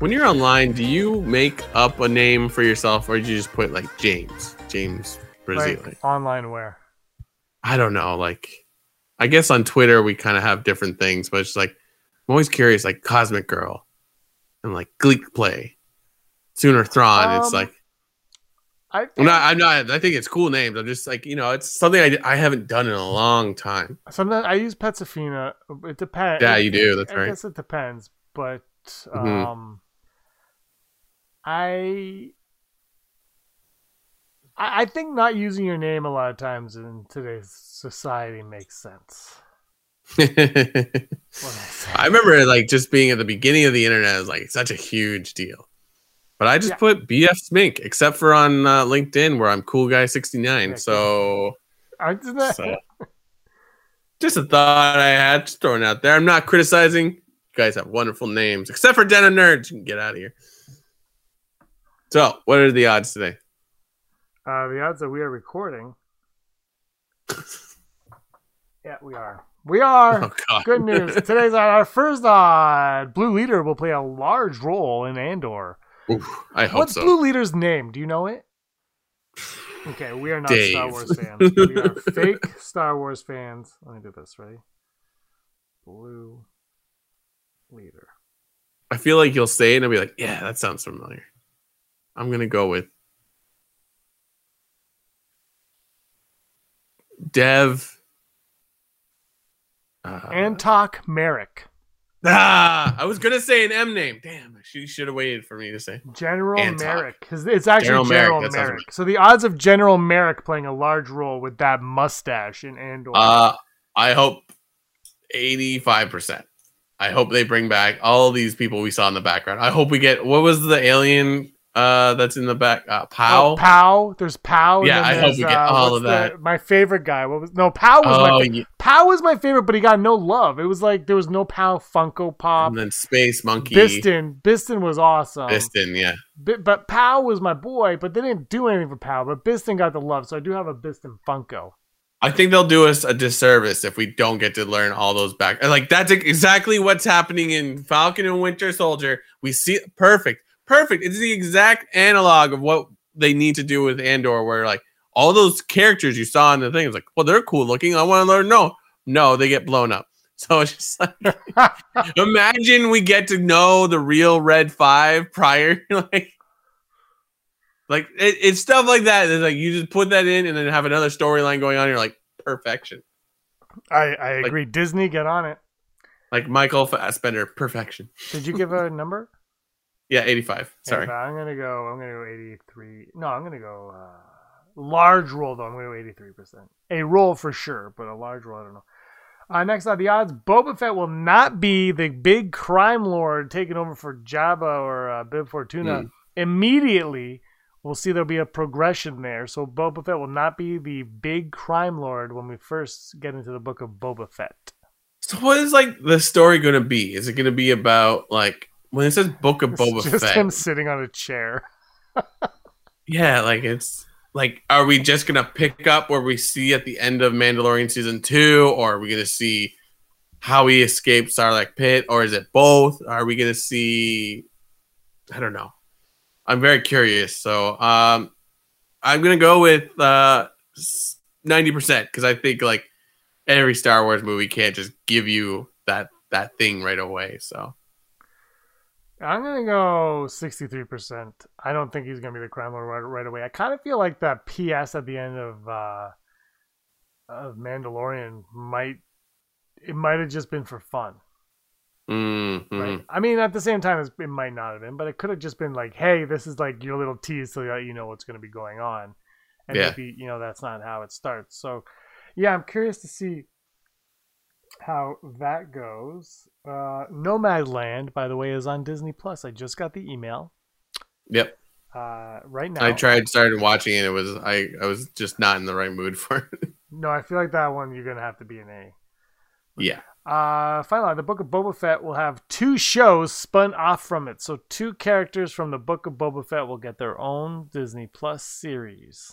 When you're online, do you make up a name for yourself, or do you just put like James, James Brazil? Like online where? I don't know. Like, I guess on Twitter we kind of have different things, but it's just like I'm always curious. Like Cosmic Girl and like Gleek Play, Sooner Thrawn. Um, it's like I I'm not. I'm not. I think it's cool names. I'm just like, you know, it's something I, I haven't done in a long time. Sometimes I use Petsafina. It depends. Yeah, you do. That's I right. I guess it depends, but um, mm-hmm. I. I think not using your name a lot of times in today's society makes sense. I, I remember like just being at the beginning of the internet is like such a huge deal, but I just yeah. put B F Smink, except for on uh, LinkedIn where I'm Cool Guy sixty-nine. Yeah, so, so just a thought I had just thrown out there. I'm not criticizing. You guys have wonderful names, except for Den of Nerds. You can get out of here. So, what are the odds today? Uh, the odds that we are recording. Yeah, we are. We are. Oh, God. Good news. Today's on our first odd. Blue Leader will play a large role in Andor. Oof, I hope What's so. What's Blue Leader's name? Do you know it? Okay, we are not Dave. Star Wars fans. We are fake Star Wars fans. Let me do this. Ready? Blue Leader. I feel like you'll say it and I'll be like, yeah, that sounds familiar. I'm going to go with Dev uh, Antok Merrick. Ah, I was gonna say an M name. Damn, she should have waited for me to say General Antok. Merrick. It's actually General, General Merrick. Merrick. Right. So the odds of General Merrick playing a large role with that mustache in Andor. Uh, I hope eighty-five percent. I hope they bring back all these people we saw in the background. I hope we get what was the alien Uh, that's in the back. Uh, Pow. Oh, Pow. There's Pow. Yeah, I hope we get uh, all of that. The, my favorite guy. What was no Pow was oh, my yeah. Pow was my favorite, but he got no love. It was like there was no Pow. Funko Pop. And then Space Monkey. Biston. Biston was awesome. Biston, yeah. B but Pow was my boy, but they didn't do anything for Pow. But Biston got the love, so I do have a Biston Funko. I think they'll do us a disservice if we don't get to learn all those back. Like that's exactly what's happening in Falcon and Winter Soldier. We see perfect. Perfect. It's the exact analog of what they need to do with Andor, where like all those characters you saw in the thing, it's like, well, they're cool looking. I want to learn. No, no, they get blown up. So it's just like, imagine we get to know the real Red Five prior, like, like it, it's stuff like that. It's like you just put that in and then have another storyline going on. And you're like perfection. I I like, agree. Disney, get on it. Like Michael Fassbender, perfection. Did you give a number? Yeah, eighty-five. Sorry, eighty-five. I'm gonna go. I'm gonna go eighty-three. No, I'm gonna go uh, large roll though. I'm gonna go eighty-three percent. A roll for sure, but a large roll, I don't know. Uh, next on the odds, Boba Fett will not be the big crime lord taking over for Jabba or uh, Bib Fortuna. Mm. Immediately, we'll see there'll be a progression there. So Boba Fett will not be the big crime lord when we first get into the book of Boba Fett. So what is like the story gonna be? Is it gonna be about like? When it says Book of Boba Fett, it's just him sitting on a chair. Yeah, like it's like, are we just gonna pick up where we see at the end of Mandalorian season two, or are we gonna see how he escaped Sarlacc Pit, or is it both? Are we gonna see? I don't know. I'm very curious, so um, I'm gonna go with uh, ninety percent because I think like every Star Wars movie can't just give you that that thing right away, so. I'm going to go sixty-three percent. I don't think he's going to be the crime lord right, right away. I kind of feel like that P S at the end of uh, of Mandalorian might it might have just been for fun. Mm-hmm. Right? I mean, at the same time, it might not have been, but it could have just been like, hey, this is like your little tease so that you know what's going to be going on. And yeah. Maybe, you know, that's not how it starts. So, yeah, I'm curious to see how that goes. Uh, Nomadland, by the way, is on Disney Plus. I just got the email. Yep. Uh, right now, I tried started watching it. It was I. I was just not in the right mood for it. No, I feel like that one you're gonna have to be an A. Yeah. Uh, finally, the Book of Boba Fett will have two shows spun off from it. So two characters from the Book of Boba Fett will get their own Disney Plus series.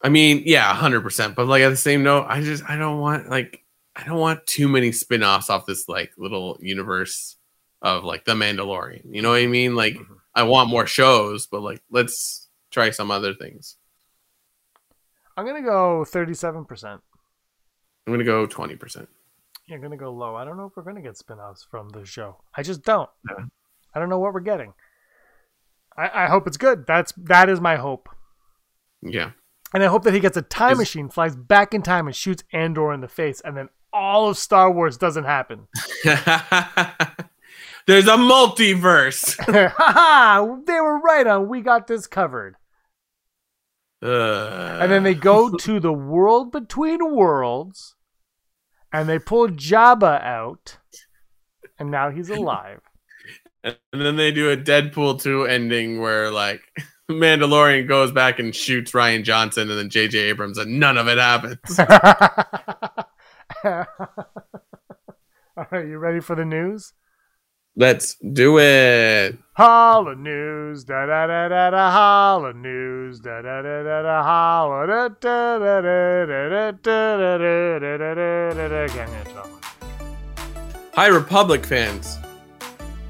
I mean, yeah, one hundred percent. But like at the same note, I just I don't want like. I don't want too many spin-offs off this like little universe of like The Mandalorian. You know what I mean? Like mm-hmm. I want more shows, but like let's try some other things. I'm gonna go thirty-seven percent. I'm gonna go twenty percent. You're gonna go low. I don't know if we're gonna get spin-offs from the show. I just don't. Yeah. I don't know what we're getting. I, I hope it's good. That's that is my hope. Yeah. And I hope that he gets a time machine, flies back in time and shoots Andor in the face, and then all of Star Wars doesn't happen. There's a multiverse. They were right on. We got this covered. Uh... And then they go to the world between worlds, and they pull Jabba out, and now he's alive. And then they do a Deadpool two ending where, like... Mandalorian goes back and shoots Rian Johnson and then J J Abrams and none of it happens. All right, you ready for the news? Let's do it. Holla news, da da da da da, holla news, da da da da da, holla da da da da da da da da da da da. Can't get it wrong. Hi, Republic fans.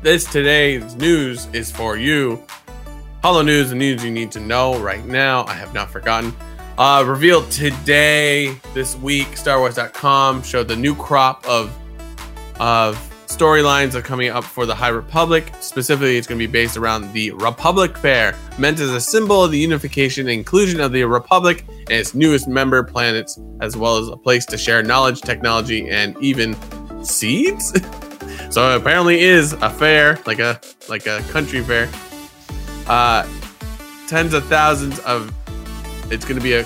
This today's news is for you. Hollow news, the news you need to know right now. I have not forgotten. Uh, revealed today, this week, Star Wars dot com showed the new crop of, of storylines that are coming up for the High Republic. Specifically, it's going to be based around the Republic Fair, meant as a symbol of the unification and inclusion of the Republic and its newest member planets, as well as a place to share knowledge, technology, and even seeds? So it apparently is a fair, like a like a country fair. Uh, tens of thousands of it's going to be a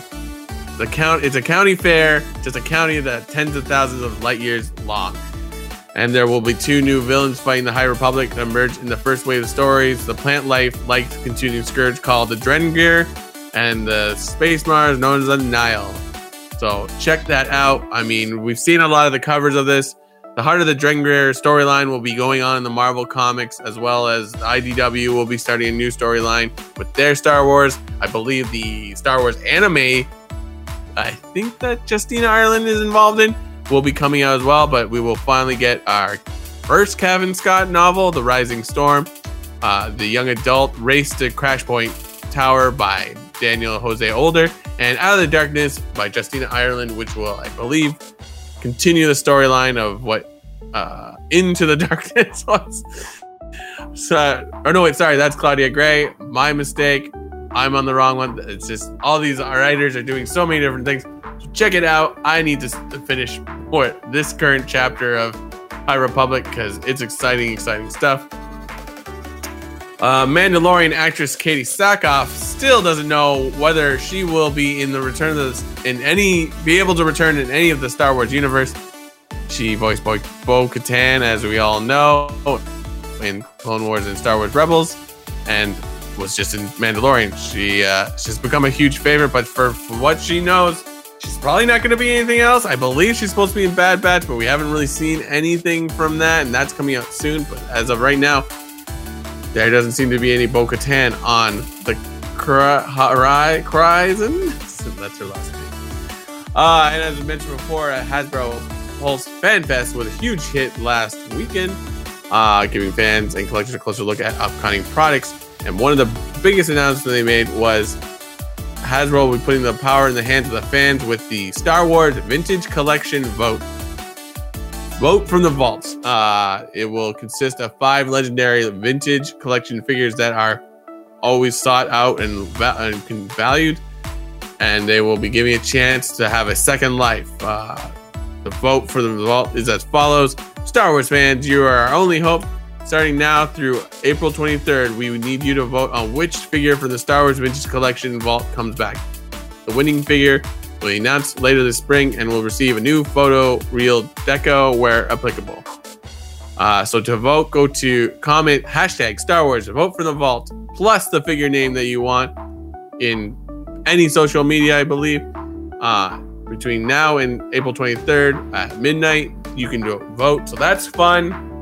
the count. It's a county fair, just a county that tens of thousands of light years long. And there will be two new villains fighting the High Republic that emerge in the first wave of stories. The plant life likes consuming scourge called the Drengir, and the Space Mars known as the Nile. So check that out. I mean, we've seen a lot of the covers of this. The Heart of the Drengir storyline will be going on in the Marvel Comics, as well as the I D W will be starting a new storyline with their Star Wars. I believe the Star Wars anime, I think that Justina Ireland is involved in, will be coming out as well, but we will finally get our first Kevin Scott novel, The Rising Storm, uh, the young adult race to Crash Point Tower by Daniel Jose Older, and Out of the Darkness by Justina Ireland, which will, I believe, continue the storyline of what uh, Into the Darkness was. So, or no, wait, sorry, that's Claudia Gray. My mistake. I'm on the wrong one. It's just all these writers are doing so many different things. So check it out. I need to finish more, this current chapter of High Republic, because it's exciting, exciting stuff. Uh, Mandalorian actress Katie Sackhoff still doesn't know whether she will be in the return of the, in any be able to return in any of the Star Wars universe. She voiced Bo Katan, as we all know, in Clone Wars and Star Wars Rebels, and was just in Mandalorian. She uh, she's become a huge favorite, but for, for what she knows, she's probably not going to be anything else. I believe she's supposed to be in Bad Batch, but we haven't really seen anything from that, and that's coming out soon. But as of right now, there doesn't seem to be any Bo-Katan on the horizon. That's her last name. Uh, and as I mentioned before, Hasbro Pulse Fan Fest was a huge hit last weekend, uh, giving fans and collectors a closer look at upcoming products. And one of the biggest announcements they made was Hasbro will be putting the power in the hands of the fans with the Star Wars Vintage Collection vote. Vote from the vaults. Uh, it will consist of five legendary vintage collection figures that are always sought out and, va- and valued, and they will be given a chance to have a second life. Uh, the vote for the vault is as follows. Star Wars fans, you are our only hope. Starting now through April twenty-third, we would need you to vote on which figure from the Star Wars Vintage Collection vault comes back. The winning figure will be announced later this spring and will receive a new photo reel deco where applicable. Uh, so to vote, go to comment hashtag Star Wars vote for the vault plus the figure name that you want in any social media, I believe. Uh, between now and April twenty-third at midnight, you can do a vote. So that's fun.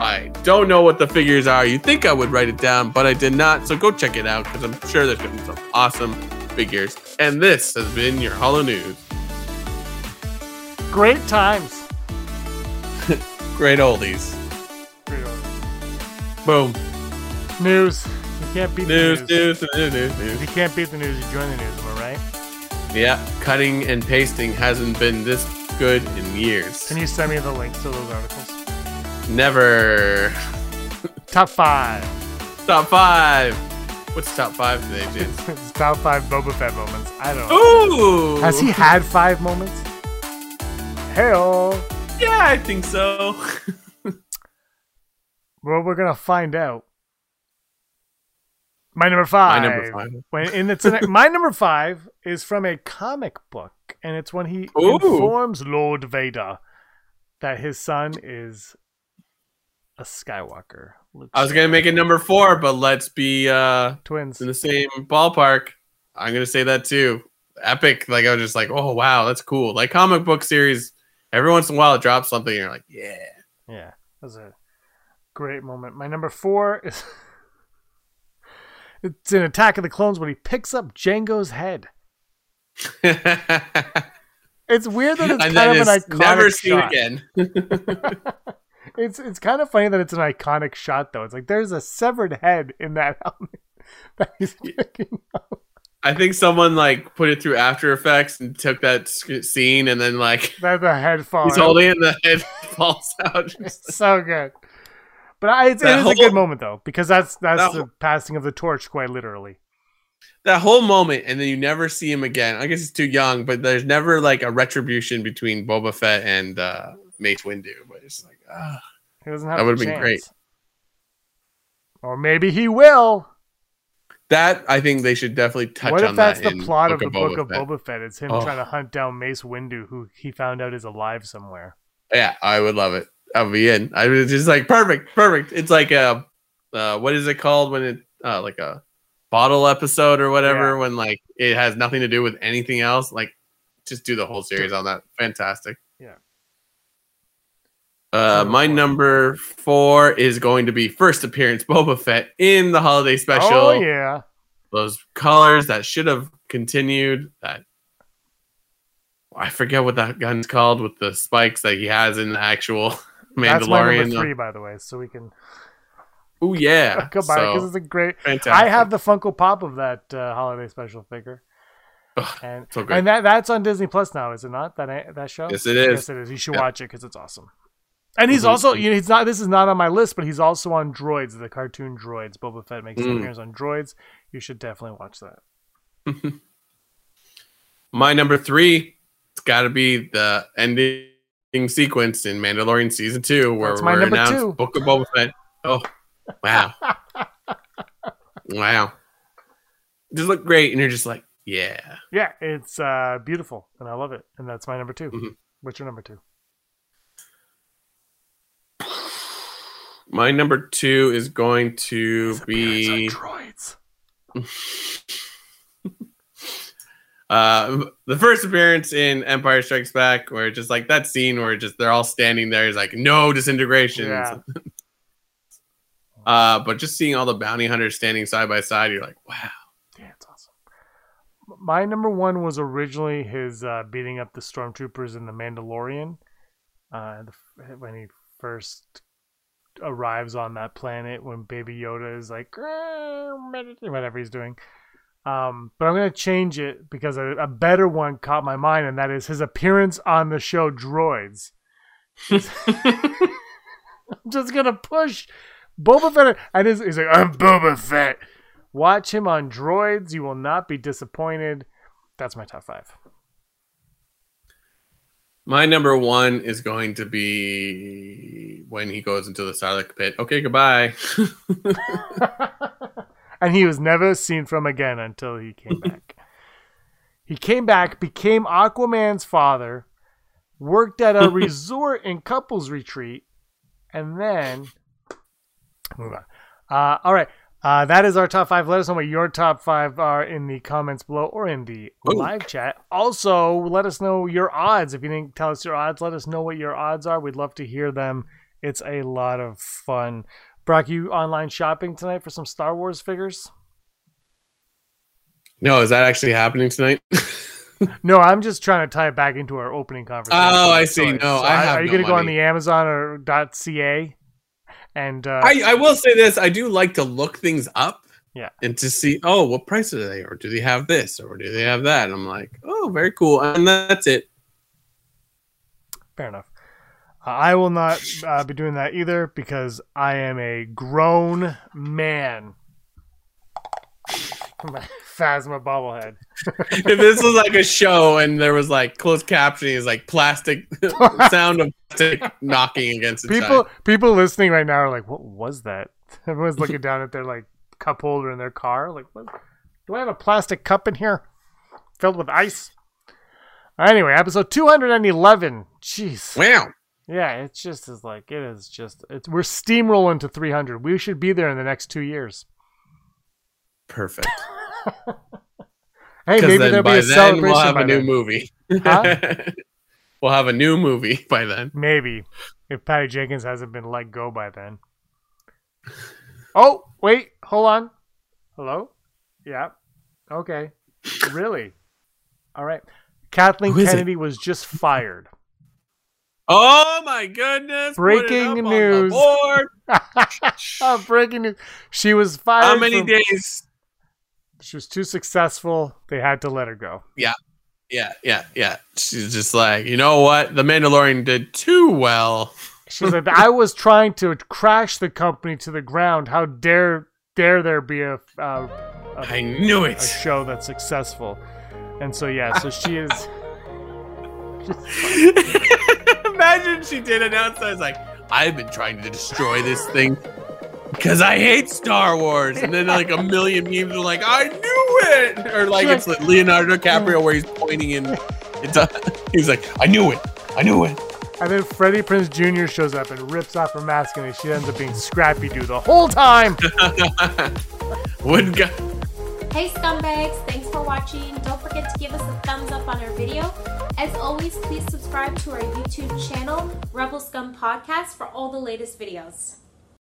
I don't know what the figures are. You'd think I would write it down, but I did not. So go check it out because I'm sure there's going to be some awesome figures. And this has been your Holo News. Great times. Great oldies. Great oldies. Boom. News. You can't beat news, the news. News, news, news, news. You can't beat the news. You join the news, am I right? Yeah. Cutting and pasting hasn't been this good in years. Can you send me the links to those articles? Never. Top five. Top five. What's top five today, James? It's top five Boba Fett moments. I don't know. Ooh. Has he had five moments? Hell. Yeah, I think so. Well, we're going to find out. My number five. My number five. When, and it's an, my number five is from a comic book. And it's when he Ooh. informs Lord Vader that his son is a Skywalker. Luke I was going to make it number four, but let's be uh, twins in the same ballpark. I'm going to say that too. Epic. Like, I was just like, oh, wow, that's cool. Like, comic book series, every once in a while it drops something, and you're like, yeah. Yeah, that was a great moment. My number four is it's in Attack of the Clones when he picks up Jango's head. It's weird that it's and kind of an iconic never seen shot. Again. It's it's kind of funny that it's an iconic shot, though. It's like there's a severed head in that helmet that he's picking up. I think someone like put it through After Effects and took that scene and then like that's a head falling. He's holding it and the head falls out. It's so good, but I, it's, it is whole, a good moment though because that's that's that the whole, passing of the torch quite literally. That whole moment, and then you never see him again. I guess he's too young, but there's never like a retribution between Boba Fett and uh, Mace Windu. But it's like. Uh, he doesn't have that would have been great. Or maybe he will. That I think they should definitely touch on that. What if that's that the plot of the Book of Boba Fett? It's him oh. trying to hunt down Mace Windu, who he found out is alive somewhere. Yeah, I would love it. I'll be in. I was just like, perfect, perfect. It's like a, uh, what is it called when it, uh, like a bottle episode or whatever, yeah. when like it has nothing to do with anything else. Like, just do the whole series on that. Fantastic. Yeah. Uh, my number four is going to be first appearance Boba Fett in the holiday special. Oh yeah. Those colors that should have continued. That I forget what that gun's called with the spikes that he has in the actual Mandalorian. That's my number three, by the way, so we can. Oh yeah, go buy so, it because it's a great. Fantastic. I have the Funko Pop of that uh, holiday special figure. Oh, and so good. And that that's on Disney Plus now, is it not? That that show. Yes, it is. Yes, it is. You should yeah. watch it because it's awesome. And he's mm-hmm. also, you know, he's not. This is not on my list, but he's also on Droids, the cartoon Droids. Boba Fett makes mm. an appearance on Droids. You should definitely watch that. My number three, it's got to be the ending sequence in Mandalorian season two, where That's we're announced two. Book of Boba Fett. Oh, wow, wow! Just look great, and you're just like, yeah, yeah. It's uh, beautiful, and I love it. And that's my number two. Mm-hmm. What's your number two? My number two is going to His be droids. uh, the first appearance in Empire Strikes Back, where just like that scene where just they're all standing there is like no disintegrations. Yeah. uh, but just seeing all the bounty hunters standing side by side, you're like, wow, yeah, it's awesome. My number one was originally his uh, beating up the stormtroopers in The Mandalorian uh, when he first arrives on that planet when Baby Yoda is like whatever he's doing, um but I'm gonna change it because a, a better one caught my mind, and that is his appearance on the show Droids. I'm just gonna push Boba Fett, and he's, he's like, I'm Boba Fett. Watch him on Droids, you will not be disappointed. That's my top five. My number one is going to be when he goes into the Sarlacc pit. Okay, goodbye. And he was never seen from again until he came back. He came back, became Aquaman's father, worked at a resort and couples retreat, and then move on. Uh, all right. Uh, that is our top five. Let us know what your top five are in the comments below or in the Ooh. live chat. Also, let us know your odds. If you didn't tell us your odds, let us know what your odds are. We'd love to hear them. It's a lot of fun. Brock, you online shopping tonight for some Star Wars figures? No, is that actually happening tonight? No, I'm just trying to tie it back into our opening conversation. Oh, I see. No, so I have Are you no going to go on the Amazon or .ca? And uh, I, I will say this: I do like to look things up, yeah, and to see, oh, what price are they, or do they have this, or do they have that? And I'm like, oh, very cool, and that's it. Fair enough. Uh, I will not uh, be doing that either because I am a grown man. My Phasma bobblehead. If this was like a show and there was like closed captioning, is like plastic sound of plastic knocking against the people. Side. People listening right now are like, "What was that?" Everyone's looking down at their like cup holder in their car. Like, what? Do I have a plastic cup in here filled with ice? Anyway, episode two hundred eleven. Jeez. Wow. Yeah, it's just is like it is just. It's we're steamrolling to three hundred. We should be there in the next two years. Perfect. Hey, maybe there'll be a celebration. We'll have a new movie. Huh? We'll have a new movie by then. Maybe. If Patty Jenkins hasn't been let go by then. Oh, wait. Hold on. Hello? Yeah. Okay. Really? All right. Kathleen Kennedy was just fired. Oh my goodness! Breaking news. Breaking news. She was fired. How many from- days? She was too successful. They had to let her go. Yeah. Yeah. Yeah. Yeah. She's just like, you know what? The Mandalorian did too well. She's like, I was trying to crash the company to the ground. How dare dare there be a, a, a I knew it. A show that's successful. And so, yeah. So she is. Imagine she did announce that. It's like, I've been trying to destroy this thing. Because I hate Star Wars. And then like a million memes are like, I knew it. Or like it's like Leonardo DiCaprio where he's pointing in. It's a, he's like, I knew it. I knew it. And then Freddie Prinze Junior shows up and rips off her mask, and she ends up being Scrappy-Doo the whole time. Wouldn't go. Hey, scumbags. Thanks for watching. Don't forget to give us a thumbs up on our video. As always, please subscribe to our YouTube channel, Rebel Scum Podcast, for all the latest videos.